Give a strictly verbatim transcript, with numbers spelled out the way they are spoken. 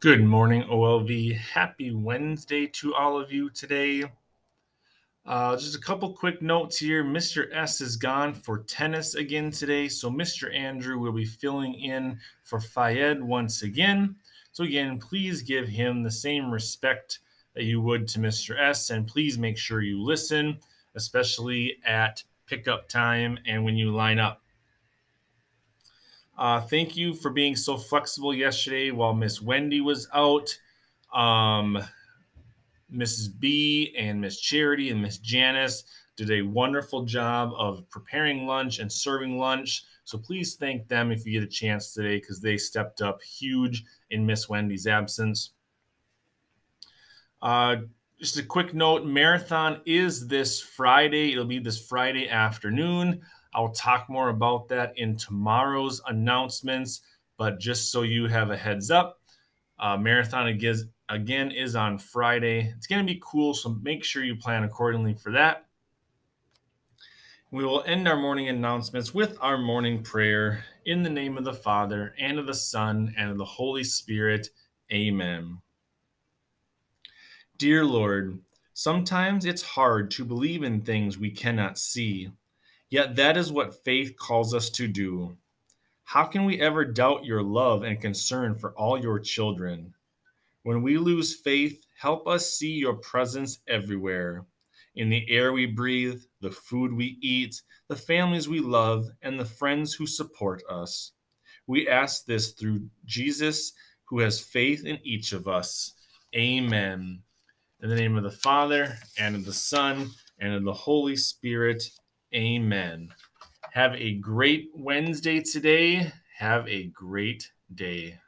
Good morning, O L V. Happy Wednesday to all of you today. Uh, just a couple quick notes here. Mister S is gone for tennis again today, so Mister Andrew will be filling in for Fayed once again. So again, please give him the same respect that you would to Mister S, and please make sure you listen, especially at pickup time and when you line up. Uh, thank you for being so flexible yesterday while Miss Wendy was out. Um, Missus B and Miss Charity and Miss Janice did a wonderful job of preparing lunch and serving lunch. So please thank them if you get a chance today, because they stepped up huge in Miss Wendy's absence. Uh, just a quick note, Marathon is this Friday. It'll be this Friday afternoon. I'll talk more about that in tomorrow's announcements, but just so you have a heads up, uh, Marathon again, again is on Friday. It's going to be cool, so make sure you plan accordingly for that. We will end our morning announcements with our morning prayer. In the name of the Father, and of the Son, and of the Holy Spirit, amen. Dear Lord, sometimes it's hard to believe in things we cannot see. Yet that is what faith calls us to do. How can we ever doubt your love and concern for all your children? When we lose faith, help us see your presence everywhere. In the air we breathe, the food we eat, the families we love, and the friends who support us. We ask this through Jesus, who has faith in each of us. Amen. In the name of the Father, and of the Son, and of the Holy Spirit. Amen. Have a great Wednesday today. Have a great day.